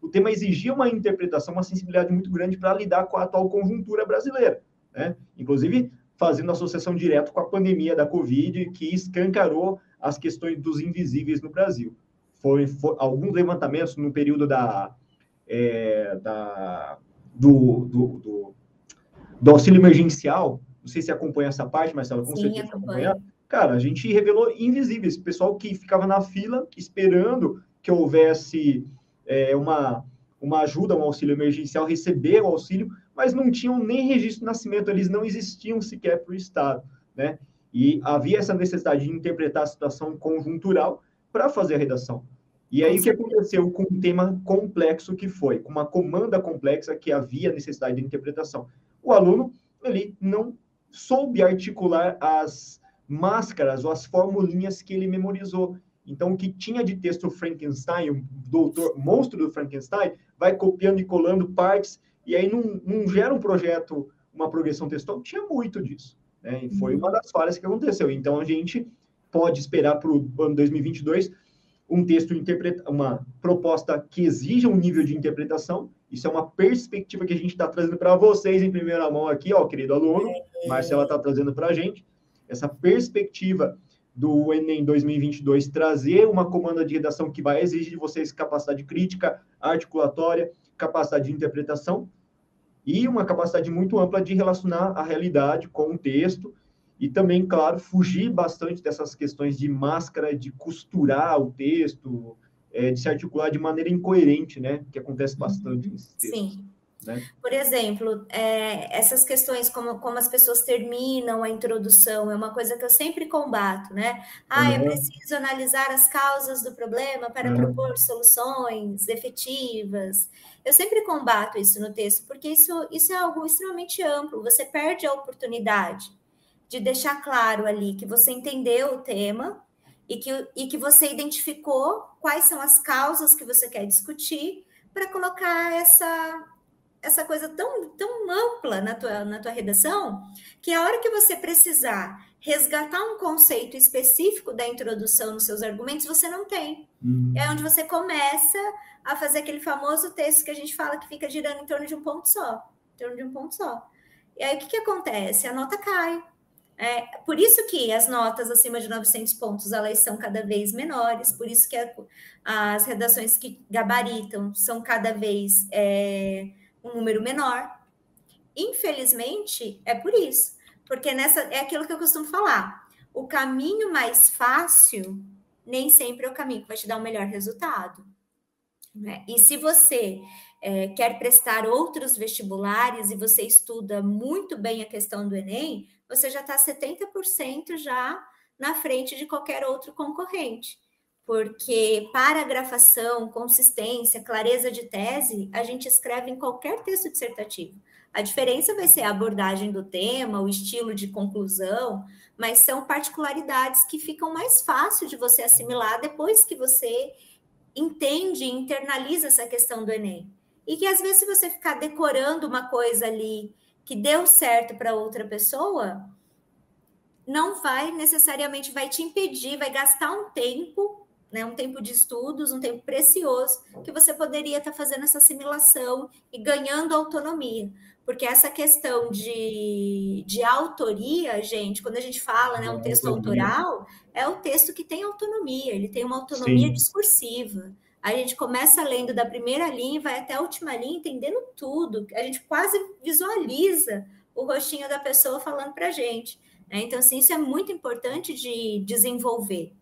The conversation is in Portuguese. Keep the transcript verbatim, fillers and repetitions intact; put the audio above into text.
o tema exigia uma interpretação, uma sensibilidade muito grande para lidar com a atual conjuntura brasileira, né? Inclusive, fazendo associação direta com a pandemia da Covid, que escancarou as questões dos invisíveis no Brasil. Foram alguns levantamentos no período da, é, da, do, do, do, do auxílio emergencial, não sei se acompanha essa parte, Marcelo, com certeza acompanha. Cara, a gente revelou invisíveis, pessoal que ficava na fila esperando que houvesse é, uma, uma ajuda, um auxílio emergencial, receber o auxílio, mas não tinham nem registro de nascimento, eles não existiam sequer para o Estado, né? E havia essa necessidade de interpretar a situação conjuntural para fazer a redação. E aí o que aconteceu com um tema complexo que foi, com uma comanda complexa que havia necessidade de interpretação. O aluno, ele não soube articular as máscaras ou as formulinhas que ele memorizou. Então, o que tinha de texto Frankenstein, o doutor, monstro do Frankenstein, vai copiando e colando partes. E aí não, não gera um projeto, uma progressão textual, tinha muito disso, né? E foi uma das falhas que aconteceu. Então, a gente pode esperar para o ano dois mil e vinte e dois um texto, interpreta- uma proposta que exija um nível de interpretação. Isso é uma perspectiva que a gente está trazendo para vocês em primeira mão aqui, ó, querido aluno. Marcela está trazendo para a gente. Essa perspectiva do Enem dois mil e vinte e dois trazer uma comanda de redação que vai exigir de vocês capacidade crítica, articulatória, capacidade de interpretação. E uma capacidade muito ampla de relacionar a realidade com o texto e também, claro, fugir bastante dessas questões de máscara, de costurar o texto, é, de se articular de maneira incoerente, né? Que acontece bastante nesse texto. Sim. Né? Por exemplo, é, essas questões como, como as pessoas terminam a introdução, é uma coisa que eu sempre combato, né? Ah, uhum. eu preciso analisar as causas do problema para uhum. propor soluções efetivas. Eu sempre combato isso no texto, porque isso, isso é algo extremamente amplo, você perde a oportunidade de deixar claro ali que você entendeu o tema e que, e que você identificou quais são as causas que você quer discutir para colocar essa... essa coisa tão, tão ampla na tua, na tua redação, que a hora que você precisar resgatar um conceito específico da introdução nos seus argumentos, você não tem. Uhum. É onde você começa a fazer aquele famoso texto que a gente fala que fica girando em torno de um ponto só. Em torno de um ponto só. E aí, o que, que acontece? A nota cai. É, por isso que as notas acima de novecentos pontos, elas são cada vez menores, por isso que a, as redações que gabaritam são cada vez... É, um número menor, infelizmente é por isso, porque nessa é aquilo que eu costumo falar, o caminho mais fácil nem sempre é o caminho que vai te dar o melhor resultado, né? E se você é, quer prestar outros vestibulares e você estuda muito bem a questão do Enem, você já está setenta por cento já na frente de qualquer outro concorrente. Porque paragrafação, consistência, clareza de tese, a gente escreve em qualquer texto dissertativo. A diferença vai ser a abordagem do tema, o estilo de conclusão, mas são particularidades que ficam mais fácil de você assimilar depois que você entende e internaliza essa questão do Enem. E que às vezes se você ficar decorando uma coisa ali que deu certo para outra pessoa, não vai necessariamente, vai te impedir, vai gastar um tempo, né, um tempo de estudos, um tempo precioso, que você poderia estar fazendo essa assimilação e ganhando autonomia. Porque essa questão de, de autoria, gente, quando a gente fala, né, um texto autoral, é o texto que tem autonomia, ele tem uma autonomia Sim. discursiva. A gente começa lendo da primeira linha e vai até a última linha entendendo tudo. A gente quase visualiza o rostinho da pessoa falando para a gente. Então, assim, isso é muito importante de desenvolver.